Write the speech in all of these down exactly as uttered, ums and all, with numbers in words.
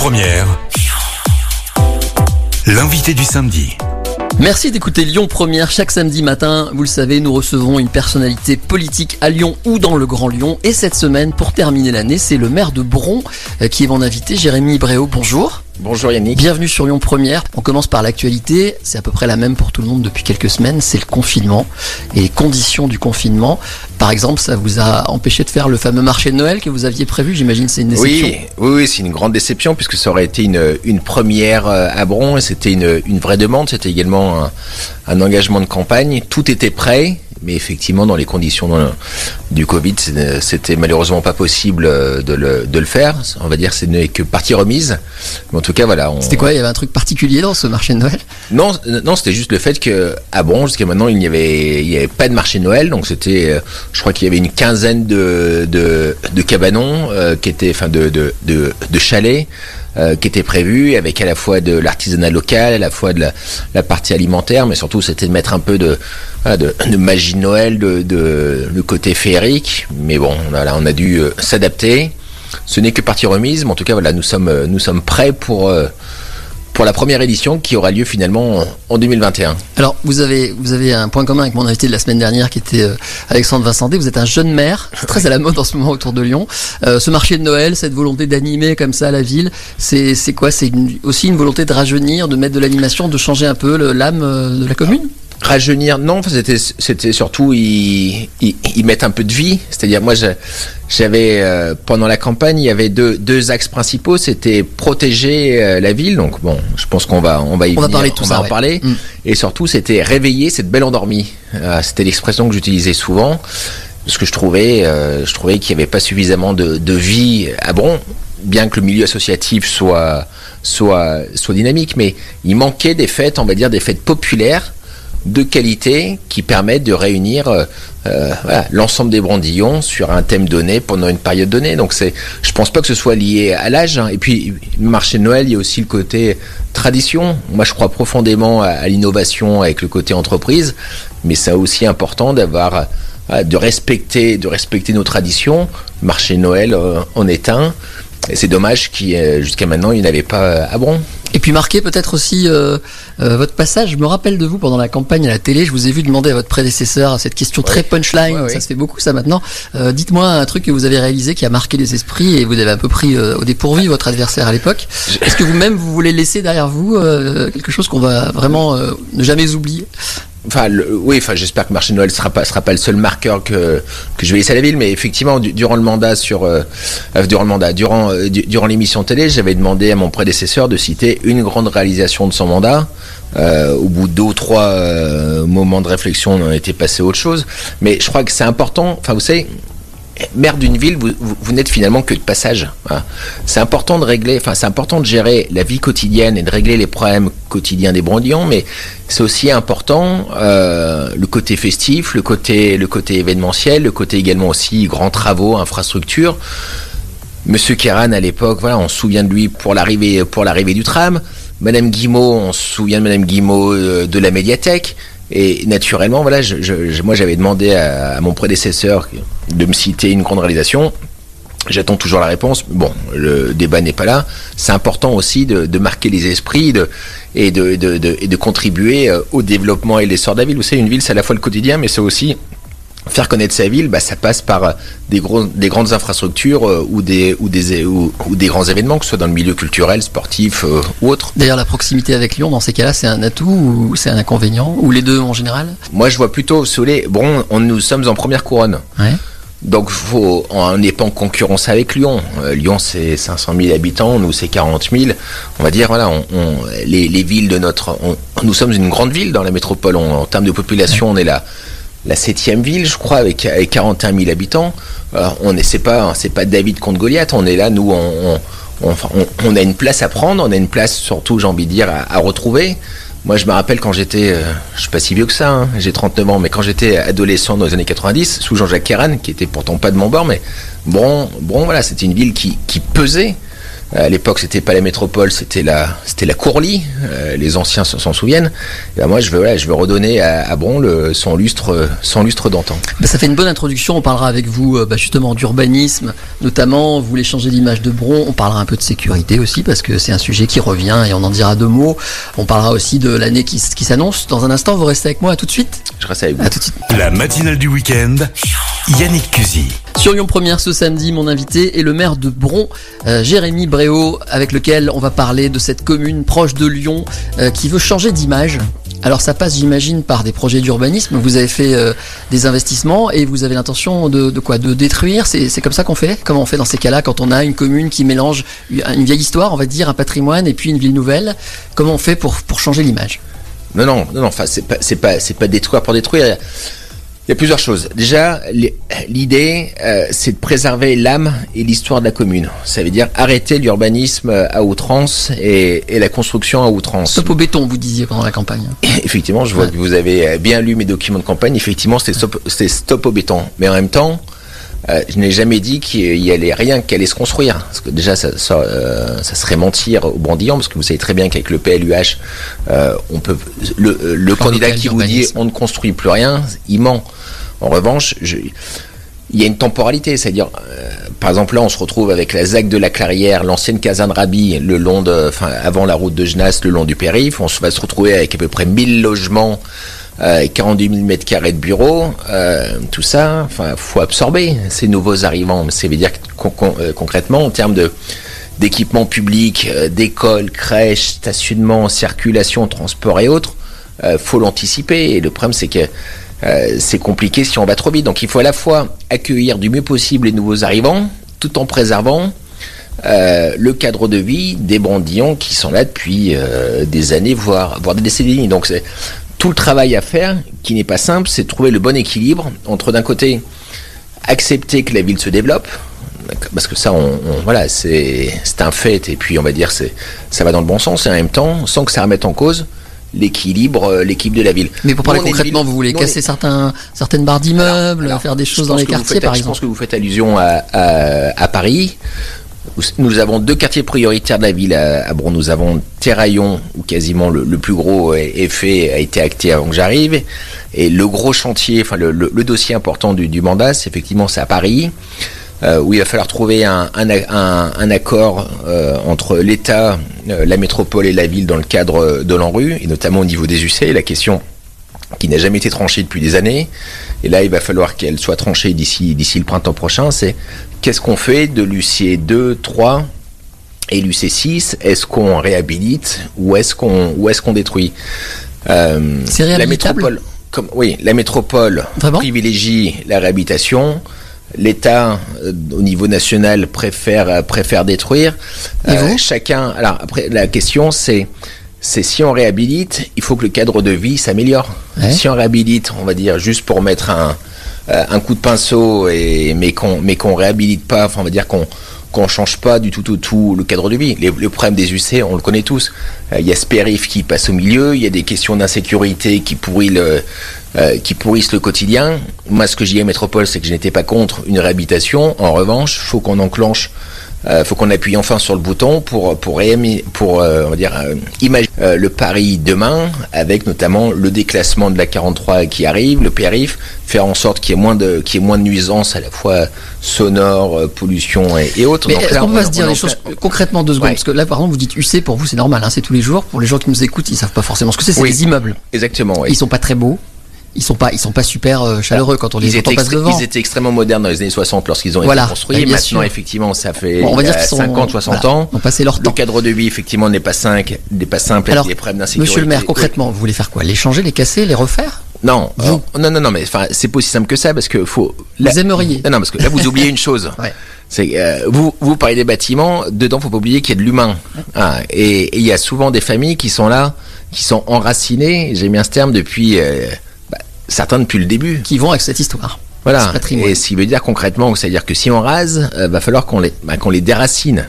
Première, l'invité du samedi. Merci d'écouter Lyon Première. Chaque samedi matin, vous le savez, nous recevons une personnalité politique à Lyon ou dans le Grand Lyon. Et cette semaine, pour terminer l'année, c'est le maire de Bron qui est mon invité, Jérémy Bréau. Bonjour. Bonjour Yannick. Bienvenue sur Lyon Première. On commence par l'actualité. C'est à peu près la même pour tout le monde depuis quelques semaines. C'est le confinement et les conditions du confinement. Par exemple, ça vous a empêché de faire le fameux marché de Noël que vous aviez prévu. J'imagine c'est une déception. Oui, oui, oui, c'est une grande déception puisque ça aurait été une, une première à Bron et c'était une, une vraie demande. C'était également un, un engagement de campagne. Tout était prêt. Mais effectivement, dans les conditions du Covid, c'était malheureusement pas possible de le, de le faire. On va dire que ce n'est que partie remise. Mais en tout cas, voilà. On... C'était quoi? Il y avait un truc particulier dans ce marché de Noël? Non, non, c'était juste le fait que, ah bon, jusqu'à maintenant, il n'y avait, il y avait pas de marché de Noël. Donc c'était, je crois qu'il y avait une quinzaine de, de, de cabanons, euh, qui étaient, enfin, de, de, de, de chalets. Euh, qui était prévu, avec à la fois de l'artisanat local, à la fois de la, la partie alimentaire, mais surtout c'était de mettre un peu de, voilà, de, de magie de Noël, de, de, de côté féerique. Mais bon, voilà, on a dû euh, s'adapter. Ce n'est que partie remise, mais en tout cas, voilà, nous sommes, nous sommes prêts pour. Euh, pour la première édition qui aura lieu finalement en deux mille vingt et un. Alors, vous avez, vous avez un point commun avec mon invité de la semaine dernière qui était euh, Alexandre Vincent D. Vous êtes un jeune maire, c'est très à la mode en ce moment autour de Lyon. Euh, ce marché de Noël, cette volonté d'animer comme ça la ville, c'est, c'est quoi? C'est une, aussi une volonté de rajeunir, de mettre de l'animation, de changer un peu le, l'âme de la commune? Rajeunir, non, c'était, c'était surtout ils, ils, ils mettent un peu de vie. C'est-à-dire, moi, je, j'avais euh, pendant la campagne, il y avait deux, deux axes principaux. C'était protéger euh, la ville. Donc bon, je pense qu'on va, on va y on venir, va parler de tout on ça, va en ouais. parler. Mmh. Et surtout, c'était réveiller cette belle endormie. Euh, c'était l'expression que j'utilisais souvent, parce que je trouvais, euh, je trouvais qu'il n'y avait pas suffisamment de, de vie à Bron. Bien que le milieu associatif soit, soit, soit dynamique, mais il manquait des fêtes, on va dire des fêtes populaires. De qualité qui permettent de réunir euh, euh, voilà, l'ensemble des brandillons sur un thème donné pendant une période donnée. Donc c'est, je pense pas que ce soit lié à l'âge. Hein. Et puis le marché de Noël, il y a aussi le côté tradition. Moi, je crois profondément à, à l'innovation avec le côté entreprise, mais c'est aussi important d'avoir, de respecter, de respecter nos traditions. Le marché de Noël euh, en est un. Et c'est dommage qu'il euh, jusqu'à maintenant il n'avait pas à Bron. Et puis marquez peut-être aussi euh, euh, votre passage. Je me rappelle de vous pendant la campagne à la télé. Je vous ai vu demander à votre prédécesseur cette question très punchline. Ouais, ouais. Ça se fait beaucoup ça maintenant. Euh, dites-moi un truc que vous avez réalisé qui a marqué les esprits et vous avez un peu pris euh, au dépourvu votre adversaire à l'époque. Je... Est-ce que vous-même vous voulez laisser derrière vous euh, quelque chose qu'on va vraiment euh, ne jamais oublier? Enfin, le, oui. Enfin, j'espère que Marché de Noël sera pas sera pas le seul marqueur que que je vais laisser à la ville. Mais effectivement, du, durant le mandat sur euh, durant le mandat, durant euh, du, durant l'émission télé, j'avais demandé à mon prédécesseur de citer une grande réalisation de son mandat. Euh, au bout de deux ou trois euh, moments de réflexion, on en était passé à autre chose. Mais je crois que c'est important. Enfin, vous savez, maire d'une ville, vous, vous, vous n'êtes finalement que de passage. Hein. C'est important de régler, enfin, c'est important de gérer la vie quotidienne et de régler les problèmes quotidiens des Brondillons, mais c'est aussi important euh, le côté festif, le côté, le côté événementiel, le côté également aussi grands travaux, infrastructures. Monsieur Queyranne, à l'époque, voilà, on se souvient de lui pour l'arrivée, pour l'arrivée du tram. Madame Guimau, on se souvient de Madame Guimau euh, de la médiathèque. Et naturellement, voilà, je, je, moi j'avais demandé à, à mon prédécesseur de me citer une grande réalisation. J'attends toujours la réponse. Bon, le débat n'est pas là. C'est important aussi de, de marquer les esprits de, et, de, de, de, et de contribuer au développement et l'essor de la ville. Vous savez, une ville, c'est à la fois le quotidien, mais c'est aussi faire connaître sa ville. Bah, ça passe par des, gros, des grandes infrastructures euh, ou, des, ou, des, ou, ou des grands événements, que ce soit dans le milieu culturel, sportif euh, ou autre. D'ailleurs, la proximité avec Lyon, dans ces cas-là, c'est un atout ou c'est un inconvénient? Ou les deux en général? Moi, je vois plutôt, si vous voulez, bon, on, nous sommes en première couronne. Ouais. Donc, faut, on n'est pas en concurrence avec Lyon. Euh, Lyon, c'est cinq cent mille habitants, nous, c'est quarante mille. On va dire, voilà, on, on, les, les villes de notre... On, nous sommes une grande ville dans la métropole. On, en termes de population, ouais. on est là. La septième ville, je crois, avec, avec quarante et un mille habitants. Alors, on n'est pas, c'est pas David contre Goliath. On est là, nous, on, on, on, on a une place à prendre, on a une place surtout, j'ai envie de dire, à, à retrouver. Moi, je me rappelle quand j'étais, euh, je suis pas si vieux que ça, hein, j'ai trente-neuf ans, mais quand j'étais adolescent dans les années quatre-vingt-dix, sous Jean-Jacques Queyranne, qui était pourtant pas de mon bord, mais bon, bon, voilà, c'était une ville qui, qui pesait. À l'époque, c'était pas la métropole, c'était la, c'était la COURLY. Euh, les anciens s'en souviennent. Et ben moi, je veux, voilà, je veux redonner à, à Bron le, son lustre, son lustre d'antan. Ben, ça fait une bonne introduction. On parlera avec vous euh, ben, justement d'urbanisme, notamment. Vous voulez changer l'image de Bron. On parlera un peu de sécurité aussi, parce que c'est un sujet qui revient et on en dira deux mots. On parlera aussi de l'année qui, qui s'annonce. Dans un instant, vous restez avec moi. À tout de suite. Je reste avec vous. À tout de suite. La matinale du week-end. Yannick Cusy. Sur Lyon Première ce samedi, mon invité est le maire de Bron, euh, Jérémy Bréau, avec lequel on va parler de cette commune proche de Lyon euh, qui veut changer d'image. Alors ça passe, j'imagine, par des projets d'urbanisme. Vous avez fait euh, des investissements et vous avez l'intention de, de quoi ? De détruire ? C'est, c'est comme ça qu'on fait ? Comment on fait dans ces cas-là quand on a une commune qui mélange une vieille histoire, on va dire, un patrimoine et puis une ville nouvelle ? Comment on fait pour, pour changer l'image ? Non, non, non, non. Enfin, c'est pas, c'est pas, c'est pas détruire pour détruire. Il y a plusieurs choses. Déjà, l'idée, euh, c'est de préserver l'âme et l'histoire de la commune. Ça veut dire arrêter l'urbanisme à outrance et, et la construction à outrance. Stop au béton, vous disiez pendant la campagne. Et effectivement, je vois ouais. que vous avez bien lu mes documents de campagne. Effectivement, c'était stop, c'était stop au béton. Mais en même temps, euh, je n'ai jamais dit qu'il y allait rien qui allait se construire. Parce que déjà, ça, ça, euh, ça serait mentir aux brandillons, parce que vous savez très bien qu'avec le P L U H, euh, on peut le, le candidat qui vous dit on ne construit plus rien, il ment. En revanche, je, il y a une temporalité, c'est-à-dire, euh, par exemple, là, on se retrouve avec la ZAC de la Clarière, l'ancienne caserne Rabhi, le long de, enfin, avant la route de Genasse, le long du périph', on se va se retrouver avec à peu près mille logements, euh, quarante-deux mille mètres carrés de bureaux, euh, tout ça, enfin, faut absorber ces nouveaux arrivants. Ça veut dire con, con, euh, concrètement, en termes de d'équipements publics, euh, d'écoles, crèches, stationnement, circulation, transport et autres, euh, faut l'anticiper. Et le problème, c'est que Euh, c'est compliqué si on va trop vite. Donc il faut à la fois accueillir du mieux possible les nouveaux arrivants, tout en préservant euh, le cadre de vie des brandillons qui sont là depuis euh, des années, voire, voire des décennies. Donc c'est tout le travail à faire, qui n'est pas simple, c'est de trouver le bon équilibre entre d'un côté accepter que la ville se développe, parce que ça, on, on, voilà, c'est, c'est un fait, et puis on va dire c'est, ça va dans le bon sens, et en même temps, sans que ça remette en cause l'équilibre, l'équilibre de la ville. Mais pour parler concrètement, vous voulez casser certains, certaines barres d'immeubles, alors, alors, faire des choses dans les quartiers, par exemple. Je pense que vous faites allusion à, à, à Paris. Nous avons deux quartiers prioritaires de la ville à, à Bron. Nous avons Terraillon, où quasiment le, le plus gros effet a été acté avant que j'arrive. Et le gros chantier, enfin le, le, le dossier important du, du mandat, c'est effectivement c'est à Paris. Euh, où il va falloir trouver un, un, un, un accord euh, entre l'État, euh, la métropole et la ville dans le cadre de l'ANRU, et notamment au niveau des U C, la question qui n'a jamais été tranchée depuis des années, et là il va falloir qu'elle soit tranchée d'ici, d'ici le printemps prochain, c'est qu'est-ce qu'on fait de l'U C deux, trois et l'U C six, est-ce qu'on réhabilite ou est-ce qu'on, ou est-ce qu'on détruit euh, C'est réhabilitable ? La métropole, comme, oui, la métropole Vraiment ? privilégie la réhabilitation. L'État, euh, au niveau national, préfère euh, préfère détruire. Euh, chacun. Alors après, la question c'est c'est si on réhabilite, il faut que le cadre de vie s'améliore. Ouais. Si on réhabilite, on va dire juste pour mettre un euh, un coup de pinceau et mais qu'on mais qu'on réhabilite pas. Enfin, on va dire qu'on qu'on change pas du tout tout tout le cadre de vie. Les, le problème des U C, on le connaît tous. Il euh, y a ce périph qui passe au milieu. Il y a des questions d'insécurité qui pourrit le Euh, qui pourrissent le quotidien. Moi, ce que j'y ai à Métropole, c'est que je n'étais pas contre une réhabilitation. En revanche, faut qu'on enclenche, euh, faut qu'on appuie enfin sur le bouton pour pour pour euh, on va dire euh, imaginer euh, le Paris demain, avec notamment le déclassement de la quarante-trois qui arrive, le périph, faire en sorte qu'il y ait moins de qu'il y ait moins de nuisances à la fois sonores, pollution et, et autres. Mais donc, est-ce là, qu'on va se dire les choses en... concrètement deux secondes, ouais. Parce que là, par exemple, vous dites U C, pour vous c'est normal, hein, c'est tous les jours. Pour les gens qui nous écoutent, ils savent pas forcément ce que c'est. C'est oui, des immeubles. Exactement. Oui. Ils sont pas très beaux. Ils sont pas, ils sont pas super euh, chaleureux quand on les quand on passe extré- devant. Ils étaient extrêmement modernes dans les années soixante lorsqu'ils ont voilà, été construits. Maintenant, sûr. Effectivement, ça fait bon, on va dire cinquante, soixante voilà, ans. On passait leur temps. Le cadre de vie, effectivement, n'est pas simple, n'est pas simple. Alors, il y a des problèmes d'insécurité. Monsieur le maire, concrètement, oui. Vous voulez faire quoi ? Les changer, les casser, les refaire ? Non, vous euh, non, non, non, mais enfin, c'est pas aussi simple que ça parce que faut. Là, vous aimeriez. Non, non, parce que là, vous oubliez une chose. Ouais. C'est euh, vous, vous parlez des bâtiments. Dedans, faut pas oublier qu'il y a de l'humain. Ouais. Ah, et il y a souvent des familles qui sont là, qui sont enracinées. J'ai mis un terme depuis. Euh, Certains depuis le début. Qui vont avec cette histoire. Voilà. Et ce qui veut dire concrètement, c'est-à-dire que si on rase, il euh, va falloir qu'on les, bah, qu'on les déracine.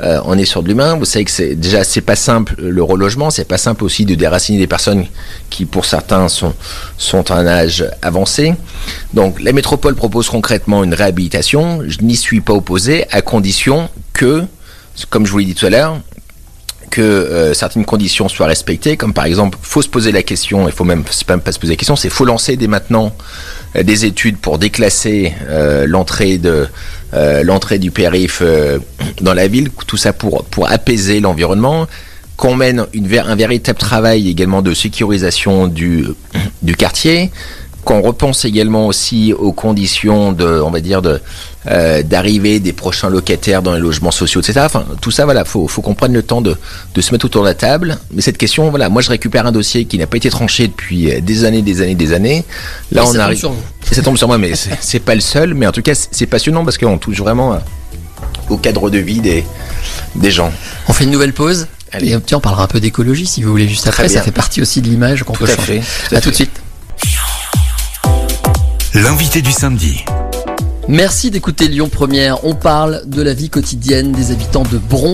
Euh, on est sur de l'humain. Vous savez que c'est, déjà, c'est pas simple le relogement. C'est pas simple aussi de déraciner des personnes qui, pour certains, sont, sont à un âge avancé. Donc, la métropole propose concrètement une réhabilitation. Je n'y suis pas opposé à condition que comme je vous l'ai dit tout à l'heure, que euh, certaines conditions soient respectées, comme par exemple, faut se poser la question, il faut même, c'est même pas se poser la question, c'est faut lancer dès maintenant euh, des études pour déclasser euh, l'entrée de euh, l'entrée du périph euh, dans la ville, tout ça pour pour apaiser l'environnement, qu'on mène une, un véritable travail également de sécurisation du du quartier, qu'on repense également aussi aux conditions de, on va dire de Euh, d'arriver des prochains locataires dans les logements sociaux, et cetera. Enfin, tout ça, voilà, faut, faut qu'on prenne le temps de, de se mettre autour de la table. Mais cette question, voilà, moi je récupère un dossier qui n'a pas été tranché depuis des années, des années, des années. Là, mais on arrive. Ça tombe sur moi, mais c'est, c'est pas le seul. Mais en tout cas, c'est, c'est passionnant parce qu'on touche vraiment euh, au cadre de vie des, des gens. On fait une nouvelle pause. Allez. Et on parlera un peu d'écologie si vous voulez juste après. Ça fait partie aussi de l'image qu'on tout peut à changer. Fait, tout à, à tout de suite. L'invité du samedi. Merci d'écouter Lyon Première. On parle de la vie quotidienne des habitants de Bron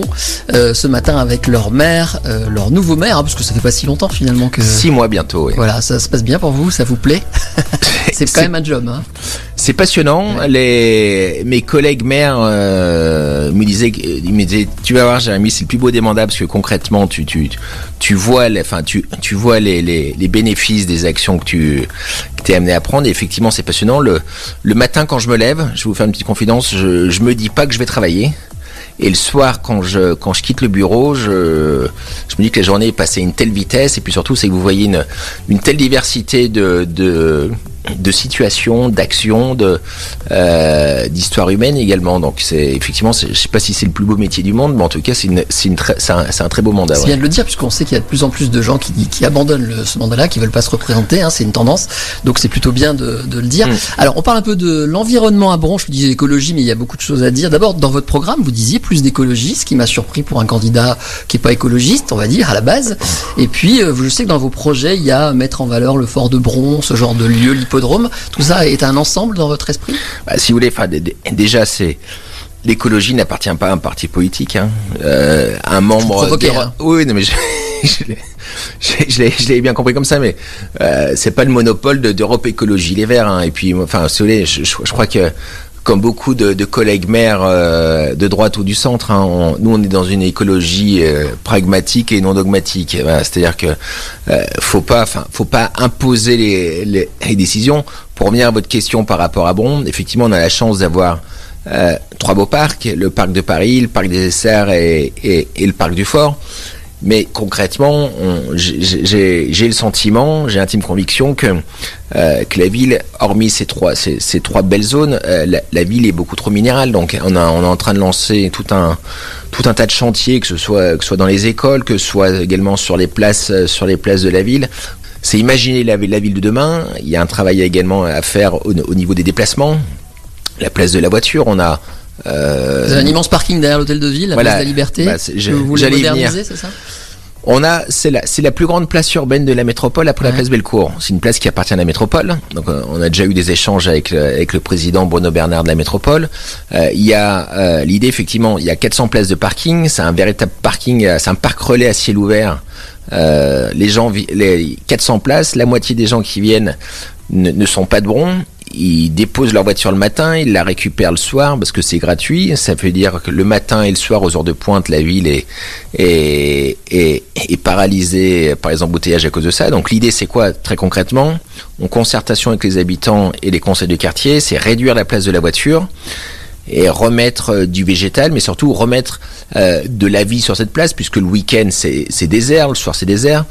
euh, ce matin avec leur maire, euh, leur nouveau maire, hein, parce que ça fait pas si longtemps finalement que... Six mois bientôt. Oui. Voilà, ça se passe bien pour vous, ça vous plaît? C'est quand même un job. Hein. C'est passionnant. Ouais. Les mes collègues maires euh, me disaient, ils me disaient, tu vas voir, Jérémy, c'est le plus beau des mandats parce que concrètement, tu tu tu vois, les, enfin tu tu vois les les les bénéfices des actions que tu que t'es amené à prendre. Et effectivement, c'est passionnant. Le le matin quand je me lève, je vais vous faire une petite confidence, je je me dis pas que je vais travailler. Et le soir, quand je quand je quitte le bureau, je je me dis que la journée est passée à une telle vitesse. Et puis surtout, c'est que vous voyez une une telle diversité de de de situations, d'actions, de euh, d'histoire humaine également. Donc c'est effectivement, c'est, je sais pas si c'est le plus beau métier du monde, mais en tout cas c'est une, c'est une très, c'est, un, c'est un très beau mandat. C'est ouais. Bien de le dire, puisqu'on sait qu'il y a de plus en plus de gens qui qui abandonnent le, ce mandat-là, qui veulent pas se représenter. Hein, c'est une tendance. Donc c'est plutôt bien de, de le dire. Mmh. Alors on parle un peu de l'environnement à Bron. Je vous disais l'écologie, mais il y a beaucoup de choses à dire. D'abord dans votre programme, vous disiez plus d'écologie, ce qui m'a surpris pour un candidat qui est pas écologiste, on va dire à la base. Et puis euh, je sais que dans vos projets, il y a mettre en valeur le fort de Bron, ce genre de lieu. Tout ça est un ensemble dans votre esprit? Bah, si vous voulez, enfin, d- d- déjà, c'est l'écologie n'appartient pas à un parti politique. Hein. Euh, un membre. Je des... hein. Oui, non, mais je, je, l'ai... je, l'ai... je l'ai bien compris comme ça, mais euh, c'est pas le monopole de, d'Europe Écologie Les Verts. Hein. Et puis, enfin, si vous voulez, je, je, je crois que comme beaucoup de, de collègues maires euh, de droite ou du centre, hein, on, nous on est dans une écologie euh, pragmatique et non dogmatique. Voilà, c'est-à-dire que euh, faut pas, enfin, faut pas imposer les, les, les décisions. Pour revenir à votre question par rapport à Bron, effectivement, on a la chance d'avoir euh, trois beaux parcs, le parc de Paris, le parc des Serres et, et, et le parc du Fort. Mais concrètement, on, j'ai, j'ai, j'ai le sentiment, j'ai l'intime conviction que, euh, que la ville, hormis ces trois, ces, ces trois belles zones, euh, la, la ville est beaucoup trop minérale. Donc, on, a, on est en train de lancer tout un, tout un tas de chantiers, que ce soit, que ce soit dans les écoles, que ce soit également sur les places, sur les places de la ville. C'est imaginer la, la ville de demain. Il y a un travail également à faire au, au niveau des déplacements, la place de la voiture. On a Euh, c'est un immense parking derrière l'hôtel de ville, la voilà, place de la Liberté. Bah je, vous voulez moderniser, c'est ça? On a, c'est la, c'est la plus grande place urbaine de la métropole après ouais. la place Bellecour. C'est une place qui appartient à la métropole. Donc, on a déjà eu des échanges avec le, avec le président Bruno Bernard de la métropole. Euh, il y a, euh, l'idée, effectivement, il y a quatre cents places de parking. C'est un véritable parking, c'est un parc relais à ciel ouvert. Euh, les gens, les quatre cents places, la moitié des gens qui viennent ne, ne sont pas de Bron. Ils déposent leur voiture le matin, ils la récupèrent le soir parce que c'est gratuit. Ça veut dire que le matin et le soir, aux heures de pointe, la ville est, est, est, est paralysée par les embouteillages à cause de ça. Donc l'idée, c'est quoi très concrètement? En concertation avec les habitants et les conseils de quartier, c'est réduire la place de la voiture et remettre du végétal, mais surtout remettre euh, de la vie sur cette place, puisque le week-end c'est, c'est désert, le soir c'est désert.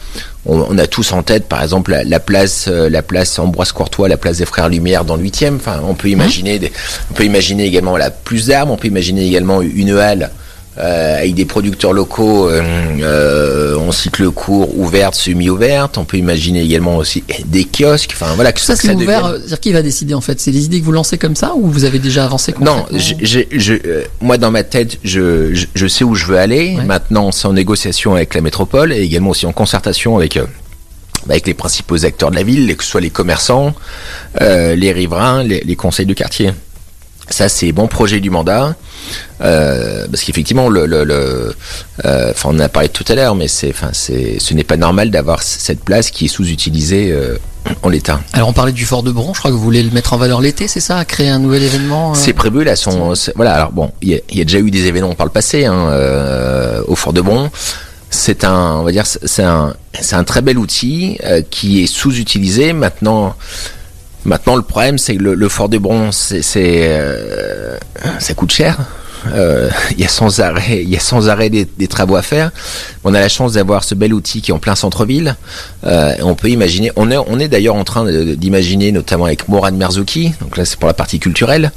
On, on a tous en tête, par exemple, la, la place, euh, la place Ambroise Courtois, la place des frères Lumière dans le huitième. Enfin, on peut imaginer, des, on peut imaginer également la plus d'arbres, on peut imaginer également une halle euh, avec des producteurs locaux euh, euh, en cycle court, ouverte, semi-ouverte. On peut imaginer également aussi des kiosques. Enfin voilà, que ça, ça c'est que ça ouvert. Devienne... C'est-à-dire qui va décider en fait? C'est les idées que vous lancez comme ça ou vous avez déjà avancé concrètement? Non, je, je, je, euh, moi dans ma tête, je, je, je sais où je veux aller. Ouais. Maintenant, c'est en négociation avec la métropole et également aussi en concertation avec. Euh, avec les principaux acteurs de la ville, que ce soit les commerçants, euh, les riverains, les, les conseils de quartier. Ça, c'est bon projet du mandat, euh, parce qu'effectivement, le, le, le, euh, enfin, on en a parlé tout à l'heure, mais c'est, enfin, c'est, ce n'est pas normal d'avoir cette place qui est sous-utilisée euh, en l'état. Alors on parlait du Fort de Bron, je crois que vous voulez le mettre en valeur l'été, c'est ça, créer un nouvel événement euh... C'est prévu là, son, c'est... voilà. Alors bon, il y, y a déjà eu des événements par le passé hein, euh, au Fort de Bron. C'est un, on va dire, c'est un, c'est un très bel outil euh, qui est sous-utilisé maintenant. Maintenant, le problème, c'est que le, le Fort de Bron, c'est, c'est, euh, ça coûte cher. Euh, il y a sans arrêt, il y a sans arrêt des, des travaux à faire. On a la chance d'avoir ce bel outil qui est en plein centre-ville. Euh, on peut imaginer, on est, on est d'ailleurs en train de, d'imaginer, notamment avec Moran Merzouki, donc là c'est pour la partie culturelle,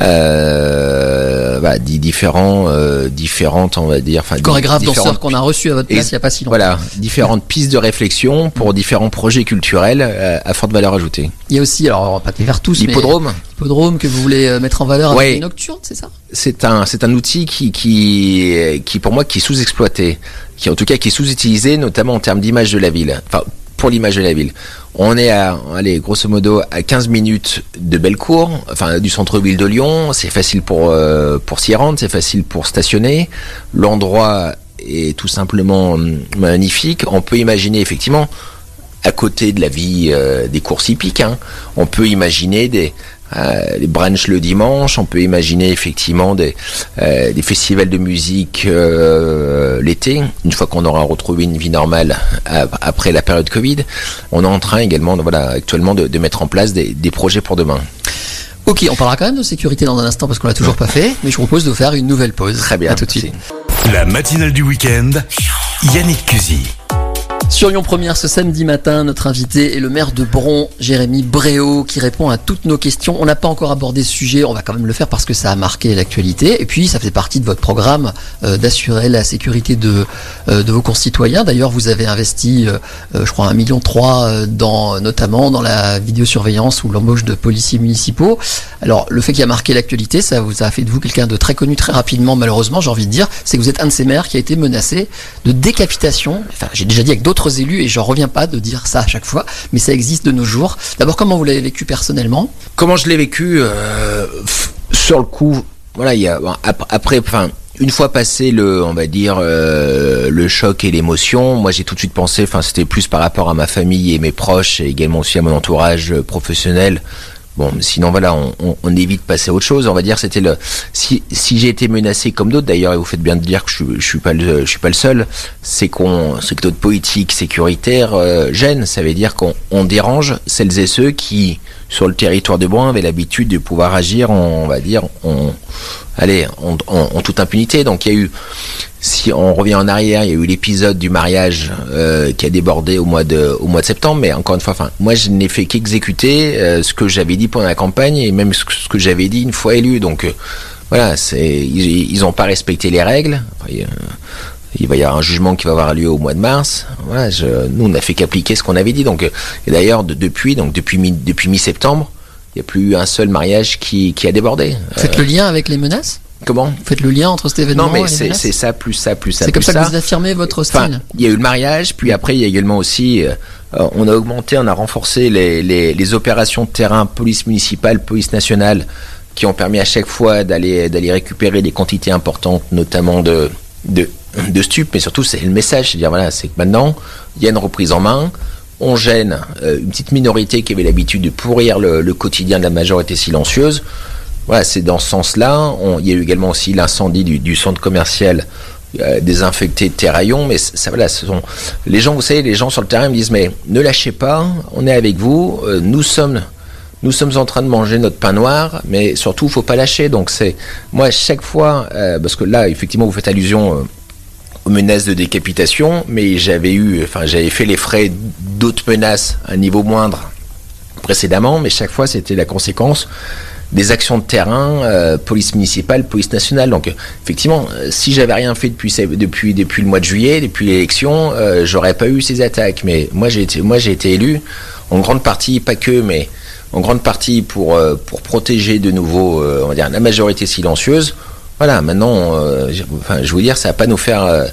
euh, voilà, différents, euh, différentes, on va dire, enfin, chorégraphes, danseurs qu'on a reçus à votre place et, il n'y a pas si longtemps. Voilà, différentes pistes de réflexion pour différents projets culturels euh, à forte valeur ajoutée. Il y a aussi, alors on va pas les faire tous, l'hippodrome, mais, l'hippodrome que vous voulez mettre en valeur avec les nocturnes, c'est ça ? C'est un C'est un outil qui, qui, qui, pour moi, qui est sous-exploité, qui, en tout cas, qui est sous-utilisé, notamment en termes d'image de la ville. Enfin, pour l'image de la ville. On est à, allez, grosso modo, à quinze minutes de Bellecour, enfin, du centre-ville de Lyon. C'est facile pour, euh, pour s'y rendre, c'est facile pour stationner. L'endroit est tout simplement magnifique. On peut imaginer, effectivement, à côté de la vie euh, des courses hippiques, hein, on peut imaginer des... Euh, les brunchs le dimanche, on peut imaginer effectivement des, euh, des festivals de musique euh, l'été, une fois qu'on aura retrouvé une vie normale à, après la période Covid. On est en train également, voilà, actuellement de, de mettre en place des, des projets pour demain. Ok, on parlera quand même de sécurité dans un instant parce qu'on l'a toujours pas fait, mais je propose de faire une nouvelle pause. Très bien, à tout de suite. La matinale du week-end, Yannick Cusy. Sur Lyon Première, ce samedi matin, notre invité est le maire de Bron, Jérémy Bréau, qui répond à toutes nos questions. On n'a pas encore abordé ce sujet, on va quand même le faire parce que ça a marqué l'actualité. Et puis, ça fait partie de votre programme euh, d'assurer la sécurité de, euh, de vos concitoyens. D'ailleurs, vous avez investi, euh, je crois, un virgule trois million euh, dans, notamment dans la vidéosurveillance ou l'embauche de policiers municipaux. Alors, le fait qu'il a marqué l'actualité, ça vous a fait de vous quelqu'un de très connu très rapidement, malheureusement, j'ai envie de dire. C'est que vous êtes un de ces maires qui a été menacé de décapitation. Enfin, j'ai déjà dit avec d'autres élus, et j'en reviens pas de dire ça à chaque fois, mais ça existe de nos jours. D'abord, comment vous l'avez vécu personnellement ? Comment je l'ai vécu euh, sur le coup, voilà, il y a après, enfin, une fois passé le, on va dire, euh, le choc et l'émotion, moi j'ai tout de suite pensé, enfin, c'était plus par rapport à ma famille et mes proches, et également aussi à mon entourage professionnel. Bon, sinon voilà, on, on, on évite de passer à autre chose. On va dire, c'était le. Si, si j'ai été menacé comme d'autres, d'ailleurs, et vous faites bien de dire que je, je suis pas le, je suis pas le seul. C'est qu'on, c'est que notre politique sécuritaire euh, gêne. Ça veut dire qu'on on dérange celles et ceux qui, sur le territoire de Bron, avaient l'habitude de pouvoir agir, en, on va dire, en, allez, en, en, en toute impunité. Donc il y a eu. Si on revient en arrière, il y a eu l'épisode du mariage euh, qui a débordé au mois de au mois de septembre, mais encore une fois, enfin, moi je n'ai fait qu'exécuter euh, ce que j'avais dit pendant la campagne et même ce que, ce que j'avais dit une fois élu. Donc euh, voilà, c'est ils, ils ont pas respecté les règles. Enfin, il, euh, il va y avoir un jugement qui va avoir lieu au mois de mars. Voilà, je, nous on n'a fait qu'appliquer ce qu'on avait dit. Donc euh, et d'ailleurs de, depuis donc depuis mi, depuis mi-septembre, il n'y a plus eu un seul mariage qui qui a débordé. Euh, Faites le lien avec les menaces. Comment ? Vous faites le lien entre cet événement ? Non, mais et c'est, c'est ça, plus ça, plus ça. C'est plus comme ça, ça que vous affirmez votre style. Enfin, il y a eu le mariage, puis après, il y a également aussi, euh, on a augmenté, on a renforcé les, les, les opérations de terrain, police municipale, police nationale, qui ont permis à chaque fois d'aller, d'aller récupérer des quantités importantes, notamment de, de, de stupes, mais surtout, c'est le message, c'est-à-dire, voilà, c'est que maintenant, il y a une reprise en main. On gêne euh, une petite minorité qui avait l'habitude de pourrir le, le quotidien de la majorité silencieuse. Voilà, c'est dans ce sens-là. On, il y a eu également aussi l'incendie du, du centre commercial euh, désinfecté de Terraillon. Mais ça, voilà, ce sont les gens. Vous savez, les gens sur le terrain me disent : mais ne lâchez pas, on est avec vous. Euh, nous sommes, nous sommes en train de manger notre pain noir, mais surtout, faut pas lâcher. Donc c'est moi à chaque fois, euh, parce que là, effectivement, vous faites allusion. Euh, menaces de décapitation, mais j'avais eu, enfin, j'avais fait les frais d'autres menaces à un niveau moindre précédemment, mais chaque fois c'était la conséquence des actions de terrain, euh, police municipale, police nationale. Donc, effectivement, si j'avais rien fait depuis depuis depuis le mois de juillet, depuis l'élection, euh, j'aurais pas eu ces attaques. Mais moi, j'ai été, moi, j'ai été élu en grande partie, pas que, mais en grande partie pour euh, pour protéger de nouveau, euh, on va dire, la majorité silencieuse. Voilà, maintenant, euh, enfin, je veux dire, ça va pas nous faire, euh,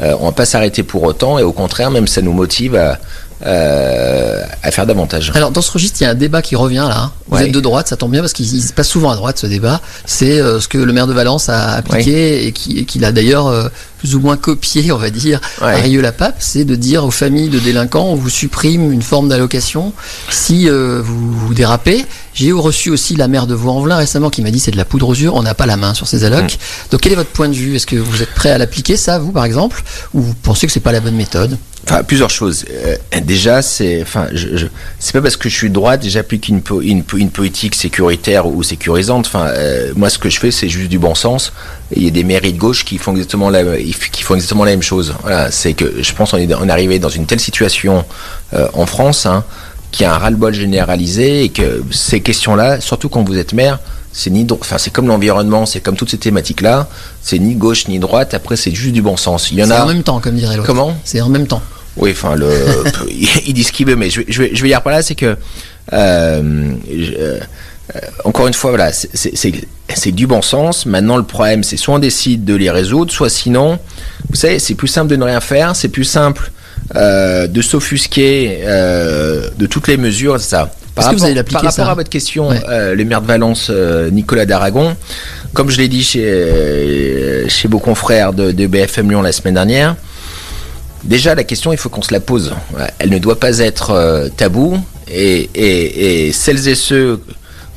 euh, on va pas s'arrêter pour autant, et au contraire, même ça nous motive à, euh, à faire davantage. Alors dans ce registre, il y a un débat qui revient là. Vous ouais. êtes de droite, ça tombe bien parce qu'il se passe souvent à droite ce débat. C'est euh, ce que le maire de Valence a appliqué ouais. et qu'il qui a d'ailleurs euh, plus ou moins copié, on va dire, ouais. à Rieux-la-Pape, c'est de dire aux familles de délinquants, on vous supprime une forme d'allocation si euh, vous, vous dérapez. J'ai reçu aussi la maire de Vaux-en-Velin récemment qui m'a dit c'est de la poudre aux yeux, on n'a pas la main sur ces allocs. Mmh. Donc quel est votre point de vue? Est-ce que vous êtes prêt à l'appliquer ça, vous par exemple, ou vous pensez que c'est pas la bonne méthode? Enfin, plusieurs choses. Euh, déjà, c'est, enfin, je, je, c'est pas parce que je suis droite que j'applique une, po, une, une politique sécuritaire ou sécurisante. Enfin, euh, moi, ce que je fais, c'est juste du bon sens. Il y a des mairies de gauche qui font exactement la, qui font exactement la même chose. Voilà, c'est que je pense qu'on est, on est arrivé dans une telle situation euh, en France, hein, qu'il y a un ras-le-bol généralisé et que ces questions-là, surtout quand vous êtes maire, c'est ni, enfin, c'est comme l'environnement, c'est comme toutes ces thématiques-là, c'est ni gauche ni droite. Après, c'est juste du bon sens. Il y en c'est a en même temps, comme dirait l'autre. Comment ? C'est en même temps. Oui, enfin, le, il dit ce qu'il veut, mais je, je, je vais dire par là, c'est que, euh, je, euh, encore une fois, voilà, c'est, c'est, c'est, c'est du bon sens. Maintenant, le problème, c'est soit on décide de les résoudre, soit sinon, vous savez, c'est plus simple de ne rien faire, c'est plus simple euh, de s'offusquer euh, de toutes les mesures, ça. Par Est-ce rapport, que vous allez l'appliquer, par rapport ça à votre question, ouais. euh, le maire de Valence, euh, Nicolas Daragon, comme je l'ai dit chez, euh, chez vos confrères de, de B F M Lyon la semaine dernière, déjà, la question, il faut qu'on se la pose. Elle ne doit pas être euh, taboue. Et, et, et celles et ceux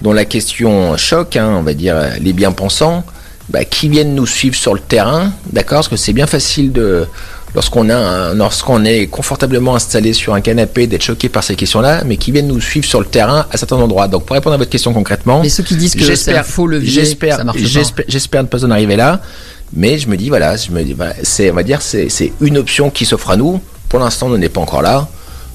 dont la question choque, hein, on va dire les bien-pensants, bah, qui viennent nous suivre sur le terrain, d'accord ? Parce que c'est bien facile, de, lorsqu'on, a un, lorsqu'on est confortablement installé sur un canapé, d'être choqué par ces questions-là, mais qui viennent nous suivre sur le terrain à certains endroits. Donc, pour répondre à votre question concrètement... Mais ceux qui disent que j'espère, c'est un faux levier, j'espère, ça marche pas. J'espère, j'espère ne pas en arriver là. Mais je me dis, voilà, je me dis, voilà, c'est, on va dire, c'est, c'est une option qui s'offre à nous. Pour l'instant, on n'est pas encore là.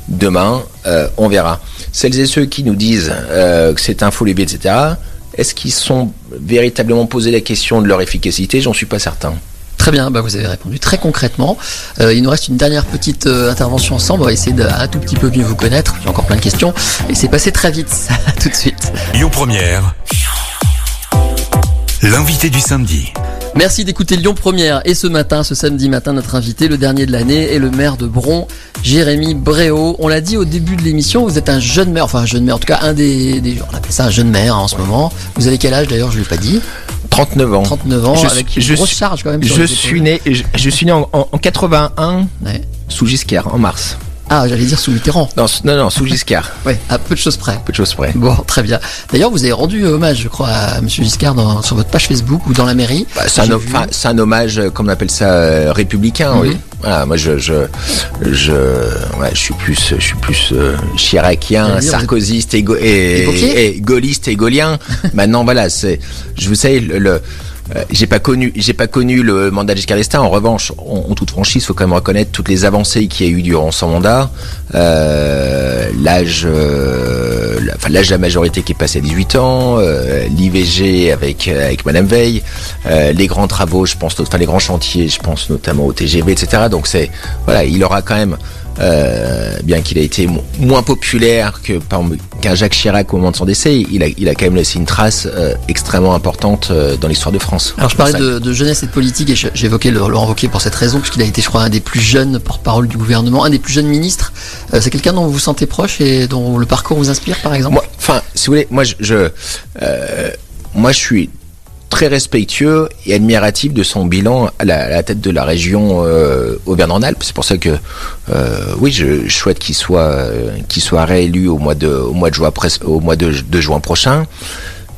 Demain, euh, on verra. Celles et ceux qui nous disent euh, que c'est un faux levier, et cetera, est-ce qu'ils sont véritablement posé la question de leur efficacité ? J'en suis pas certain. Très bien, bah vous avez répondu très concrètement. Euh, il nous reste une dernière petite euh, intervention ensemble. On va essayer d'un tout petit peu mieux vous connaître. J'ai encore plein de questions. Et c'est passé très vite, ça, tout de suite. Lyon Première, l'invité du samedi. Merci d'écouter Lyon Première. Et ce matin, ce samedi matin, notre invité, le dernier de l'année, est le maire de Bron, Jérémy Bréau. On l'a dit au début de l'émission, vous êtes un jeune maire, enfin un jeune maire, en tout cas un des, des on appelle ça un jeune maire hein, en ce moment. Vous avez quel âge d'ailleurs, je ne l'ai pas dit? trente-neuf ans. trente-neuf ans, je avec suis, une je grosse suis, charge quand même. Je suis, né, je, je suis né en, en, en quatre-vingt-un, ouais. sous Giscard, en mars. Ah, j'allais dire sous Mitterrand. Non, non, non, sous Giscard. Oui, à peu de choses près. Peu de choses près. Bon, très bien. D'ailleurs, vous avez rendu hommage, je crois, à M. Giscard dans, sur votre page Facebook ou dans la mairie. Bah, c'est, un o- enfin, c'est un hommage, comme on appelle ça, euh, républicain. Mm-hmm. Oui. Voilà, moi, je, je, je, ouais, je suis plus, je suis plus euh, chiracien, sarkozyste et, go- et, et, et gaulliste et gaulien. Maintenant, voilà, c'est, je vous sais le. le Euh, j'ai pas connu, j'ai pas connu le mandat de Giscard d'Estaing. En revanche, en toute franchise, faut quand même reconnaître toutes les avancées qu'il y a eu durant son mandat. Euh, l'âge, euh, la, enfin l'âge de la majorité qui est passé à dix-huit ans, euh, l'I V G avec avec Madame Veil, euh, les grands travaux, je pense, enfin les grands chantiers, je pense notamment au T G V, et cetera. Donc c'est voilà, il aura quand même. Euh, bien qu'il a été mo- moins populaire que par, qu'un Jacques Chirac au moment de son décès, il a, il a quand même laissé une trace euh, extrêmement importante euh, dans l'histoire de France. Alors je parlais de, de jeunesse et de politique et je, j'évoquais le, Laurent Wauquiez pour cette raison, puisqu'il a été, je crois, un des plus jeunes porte-parole du gouvernement, un des plus jeunes ministres. Euh, c'est quelqu'un dont vous vous sentez proche et dont le parcours vous inspire, par exemple ? Enfin, si vous voulez, moi je, je euh, moi je suis très respectueux et admiratif de son bilan à la, à la tête de la région euh, Auvergne-Rhône-Alpes. C'est pour ça que euh, oui, je, je souhaite qu'il soit euh, qu'il soit réélu au mois de au mois de juin au mois de, de juin prochain.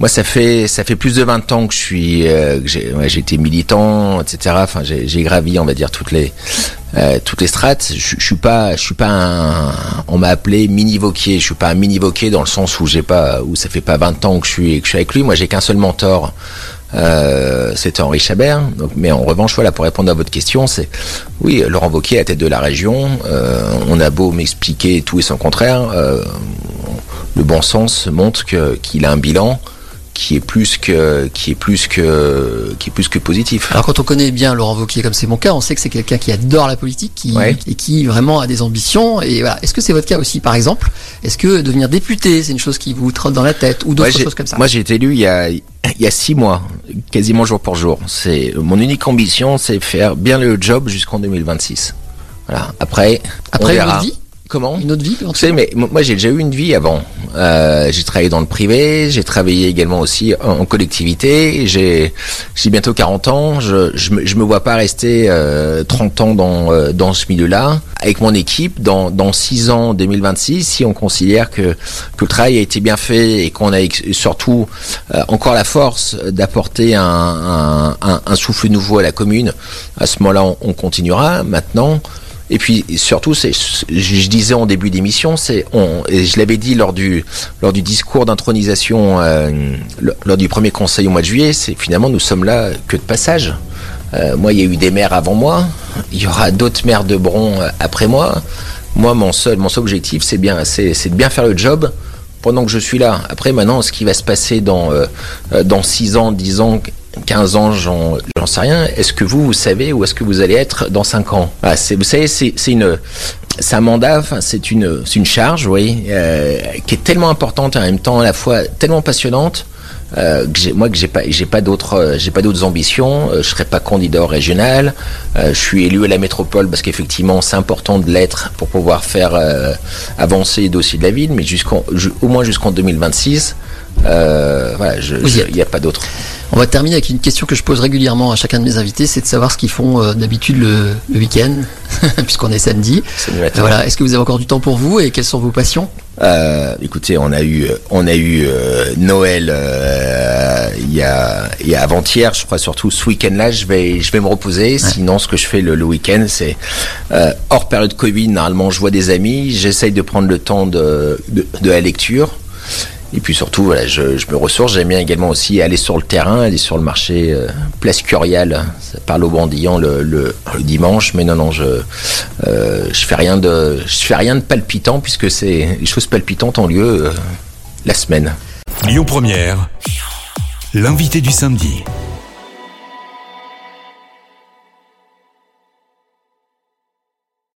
Moi, ça fait ça fait plus de vingt ans que je suis euh, que j'ai, ouais, j'ai été militant, et cetera. Enfin, j'ai, j'ai gravi, on va dire, toutes les euh, toutes les strates. Je, je suis pas je suis pas un, on m'a appelé mini Wauquiez. Je suis pas un mini Wauquiez dans le sens où j'ai pas où ça fait pas vingt ans que je suis que je suis avec lui. Moi, j'ai qu'un seul mentor. Euh, c'était Henri Chabert. Donc, mais en revanche, voilà, pour répondre à votre question, c'est oui, Laurent Wauquiez à la tête de la région. Euh, on a beau m'expliquer tout et son contraire, euh, le bon sens montre que qu'il a un bilan qui est plus que qui est plus que qui est plus que positif. Alors quand on connaît bien Laurent Wauquiez, comme c'est mon cas, on sait que c'est quelqu'un qui adore la politique, qui ouais. et qui vraiment a des ambitions. Et voilà. Est-ce que c'est votre cas aussi, par exemple ? Est-ce que devenir député, c'est une chose qui vous trotte dans la tête ou d'autres ouais, choses comme ça ? Moi, j'ai été élu il y a il y a six mois, quasiment jour pour jour. C'est mon unique ambition, c'est faire bien le job jusqu'en deux mille vingt-six. Voilà. Après, après on verra. Votre vie ? Comment ? Une autre vie, peut-être ? Tu sais, mais moi, j'ai déjà eu une vie avant. Euh, j'ai travaillé dans le privé, j'ai travaillé également aussi en, en collectivité. J'ai, j'ai bientôt quarante ans. Je, je, je me vois pas rester euh, trente ans dans euh, dans ce milieu-là. Avec mon équipe, dans dans six ans, deux mille vingt-six, si on considère que que le travail a été bien fait et qu'on a surtout euh, encore la force d'apporter un, un un un souffle nouveau à la commune, à ce moment-là, on, on continuera. Maintenant. Et puis surtout, c'est, je disais en début d'émission, c'est, on, et je l'avais dit lors du lors du discours d'intronisation, euh, lors du premier conseil au mois de juillet, c'est finalement nous sommes là que de passage. Euh, moi, il y a eu des maires avant moi, il y aura d'autres maires de Bron après moi. Moi, mon seul mon seul objectif, c'est bien, c'est, c'est de bien faire le job pendant que je suis là. Après, maintenant, ce qui va se passer dans euh, dans six ans, dix ans. quinze ans, j'en, j'en sais rien. Est-ce que vous, vous savez où est-ce que vous allez être dans cinq ans? Voilà, c'est, vous savez, c'est, c'est, une, c'est un mandat, c'est une, c'est une charge, oui, euh, qui est tellement importante et en même temps à la fois tellement passionnante euh, que j'ai, moi que j'ai pas, j'ai pas d'autres, euh, j'ai pas d'autres ambitions. Euh, je serai pas candidat au régional. Euh, je suis élu à la métropole parce qu'effectivement c'est important de l'être pour pouvoir faire euh, avancer les dossiers de la ville, mais jusqu'en, au moins jusqu'en deux mille vingt-six. Euh, voilà, je, je, il n'y a pas d'autre. On va terminer avec une question que je pose régulièrement à chacun de mes invités, c'est de savoir ce qu'ils font euh, d'habitude le, le week-end, puisqu'on est samedi. Euh, voilà, est-ce que vous avez encore du temps pour vous et quelles sont vos passions? Euh, écoutez, on a eu, on a eu euh, Noël euh, il y a, il y a avant-hier, je crois surtout ce week-end-là, je vais, je vais me reposer. Ouais. Sinon, ce que je fais le, le week-end, c'est euh, hors période Covid. Normalement, je vois des amis, j'essaye de prendre le temps de, de, de la lecture. Et puis surtout, voilà, je, je me ressource. J'aime bien également aussi aller sur le terrain, aller sur le marché euh, place Curial. Ça parle aux bandillants le, le, le dimanche, mais non, non, je euh, je fais rien de, je fais rien de palpitant puisque c'est les choses palpitantes ont lieu euh, la semaine. Lyon Première, l'invité du samedi.